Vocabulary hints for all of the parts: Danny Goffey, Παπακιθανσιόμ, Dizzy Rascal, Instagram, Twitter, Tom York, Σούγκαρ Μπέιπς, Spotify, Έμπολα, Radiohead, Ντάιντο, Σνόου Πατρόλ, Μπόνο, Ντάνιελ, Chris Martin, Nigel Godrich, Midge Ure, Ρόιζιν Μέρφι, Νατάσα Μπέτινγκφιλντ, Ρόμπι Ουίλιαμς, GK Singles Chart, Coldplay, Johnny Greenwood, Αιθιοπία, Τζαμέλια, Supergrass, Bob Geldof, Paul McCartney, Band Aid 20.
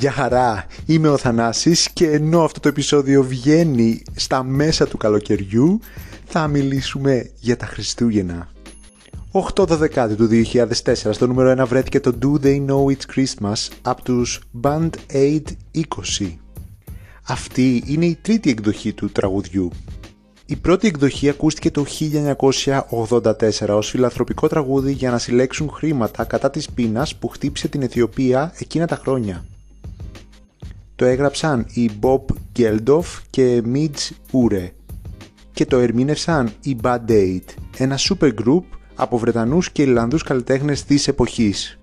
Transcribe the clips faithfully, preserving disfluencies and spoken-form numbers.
Γεια χαρά, είμαι ο Θανάσης και ενώ αυτό το επεισόδιο βγαίνει στα μέσα του καλοκαιριού, θα μιλήσουμε για τα Χριστούγεννα. οκτώ δεκάτου του δύο χιλιάδες τέσσερα στο νούμερο ένα βρέθηκε το Do They Know It's Christmas από τους Band Aid είκοσι. Αυτή είναι η τρίτη εκδοχή του τραγουδιού. Η πρώτη εκδοχή ακούστηκε το χίλια εννιακόσια ογδόντα τέσσερα ως φιλανθρωπικό τραγούδι για να συλλέξουν χρήματα κατά της πείνας που χτύπησε την Αιθιοπία εκείνα τα χρόνια. Το έγραψαν οι Bob Geldof και Midge Ure και το ερμήνευσαν οι Band Aid, ένα supergroup από Βρετανούς και Ιρλανδούς καλλιτέχνες της εποχής.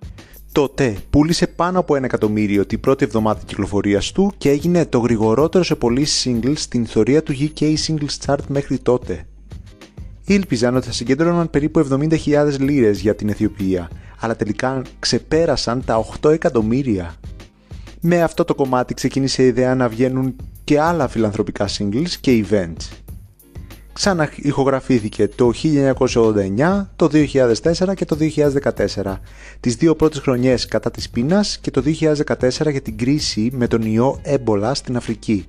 Τότε πούλησε πάνω από ένα εκατομμύριο την πρώτη εβδομάδα κυκλοφορίας του και έγινε το γρηγορότερο σε πωλήσεις singles στην ιστορία του τζι κέι Singles Chart μέχρι τότε. Ήλπιζαν ότι θα συγκέντρωναν περίπου εβδομήντα χιλιάδες λίρες για την Αιθιοπία, αλλά τελικά ξεπέρασαν τα οκτώ εκατομμύρια. Με αυτό το κομμάτι ξεκίνησε η ιδέα να βγαίνουν και άλλα φιλανθρωπικά singles και events. Ξανά ηχογραφήθηκε το χίλια εννιακόσια ογδόντα εννιά, το δύο χιλιάδες τέσσερα και το δύο χιλιάδες δεκατέσσερα, τις δύο πρώτες χρονιές κατά της πείνας και το δύο χιλιάδες δεκατέσσερα για την κρίση με τον ιό έμπολα στην Αφρική.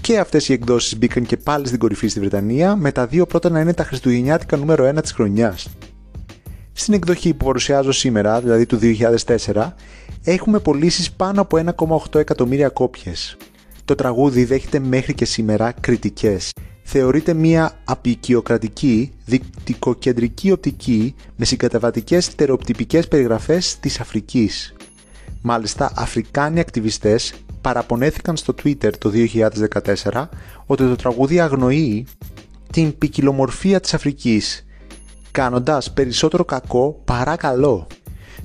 Και αυτές οι εκδόσεις μπήκαν και πάλι στην κορυφή στη Βρετανία, με τα δύο πρώτα να είναι τα χριστουγεννιάτικα νούμερο ένα της χρονιάς. Στην εκδοχή που παρουσιάζω σήμερα, δηλαδή του δύο χιλιάδες τέσσερα, έχουμε πωλήσεις πάνω από ένα κόμμα οκτώ εκατομμύρια κόπιες. Το τραγούδι δέχεται μέχρι και σήμερα κριτικές. Θεωρείται μια απεικιοκρατική, δυτικοκεντρική οπτική με συγκαταβατικές στερεοτυπικές περιγραφές της Αφρικής. Μάλιστα, Αφρικάνοι ακτιβιστές παραπονέθηκαν στο Twitter το δύο χιλιάδες δεκατέσσερα ότι το τραγούδι αγνοεί την ποικιλομορφία της Αφρικής, κάνοντας περισσότερο κακό παρά καλό.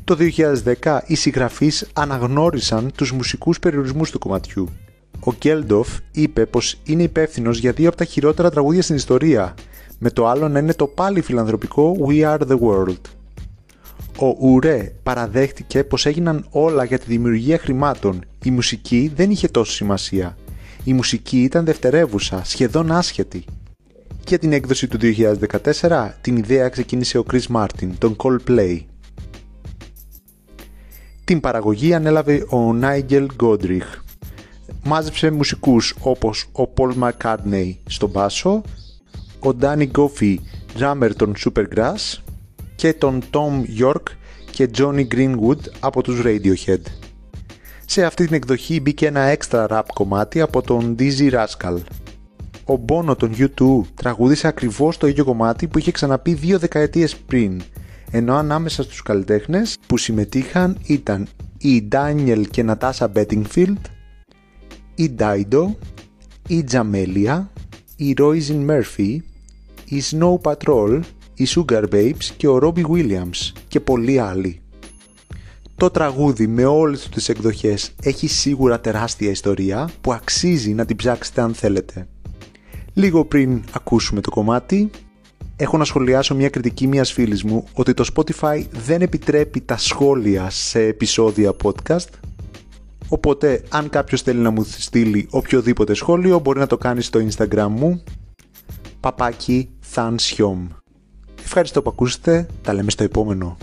Το δύο χιλιάδες δέκα οι συγγραφείς αναγνώρισαν τους μουσικούς περιορισμούς του κομματιού. Ο Geldof είπε πως είναι υπεύθυνος για δύο από τα χειρότερα τραγούδια στην ιστορία, με το άλλο να είναι το πάλι φιλανθρωπικό We Are The World. Ο Ουρέ παραδέχτηκε πως έγιναν όλα για τη δημιουργία χρημάτων, η μουσική δεν είχε τόσο σημασία. Η μουσική ήταν δευτερεύουσα, σχεδόν άσχετη. Για την έκδοση του δύο χιλιάδες δεκατέσσερα την ιδέα ξεκίνησε ο Chris Martin, τον Coldplay. Την παραγωγή ανέλαβε ο Nigel Godrich. Μάζεψε μουσικούς όπως ο Paul McCartney στον μπάσο, ο Danny Goffey, drummer των Supergrass και τον Tom York και Johnny Greenwood από τους Radiohead. Σε αυτή την εκδοχή μπήκε ένα έξτρα rap κομμάτι από τον Dizzy Rascal. Ο Μπόνο των γιου τού τραγούδισε ακριβώς το ίδιο κομμάτι που είχε ξαναπεί δύο δεκαετίες πριν, ενώ ανάμεσα στους καλλιτέχνες που συμμετείχαν ήταν η Ντάνιελ και Νατάσα Μπέτινγκφιλντ, η Ντάιντο, η Τζαμέλια, η Ρόιζιν Μέρφι, η Σνόου Πατρόλ, η Σούγκαρ Μπέιπς και ο Ρόμπι Ουίλιαμς και πολλοί άλλοι. Το τραγούδι με όλες τις εκδοχές έχει σίγουρα τεράστια ιστορία που αξίζει να την ψάξετε αν θέλετε. Λίγο πριν ακούσουμε το κομμάτι, έχω να σχολιάσω μια κριτική μιας φίλης μου ότι το Spotify δεν επιτρέπει τα σχόλια σε επεισόδια podcast. Οπότε, αν κάποιος θέλει να μου στείλει οποιοδήποτε σχόλιο, μπορεί να το κάνει στο Instagram μου, Παπακιθανσιόμ. Ευχαριστώ που ακούσατε, τα λέμε στο επόμενο.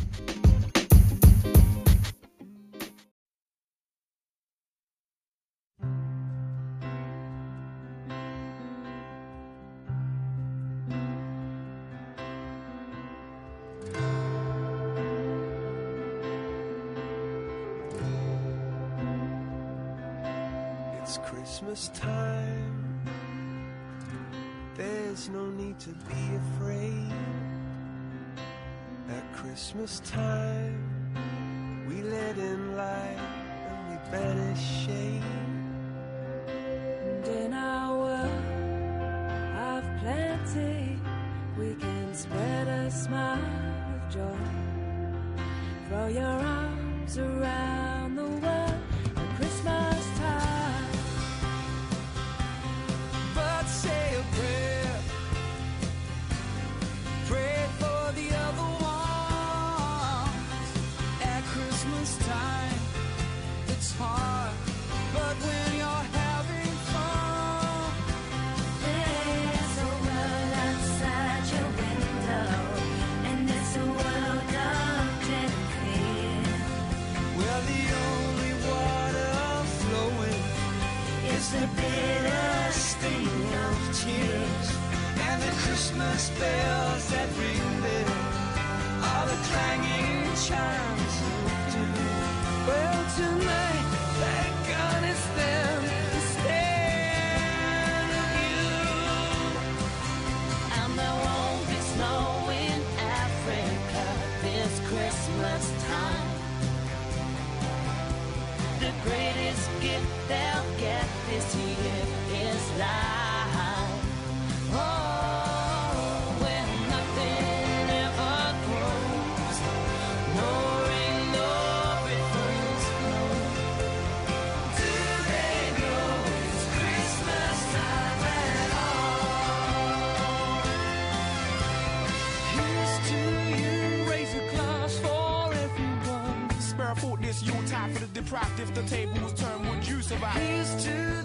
It's Christmas time. There's no need to be afraid. At Christmas time, we let in light and we banish shade. And in our world of plenty, we can spread a smile of joy. Throw your arms around the world at Christmas time. The only cracked. If the table was turned, would you survive? Here's to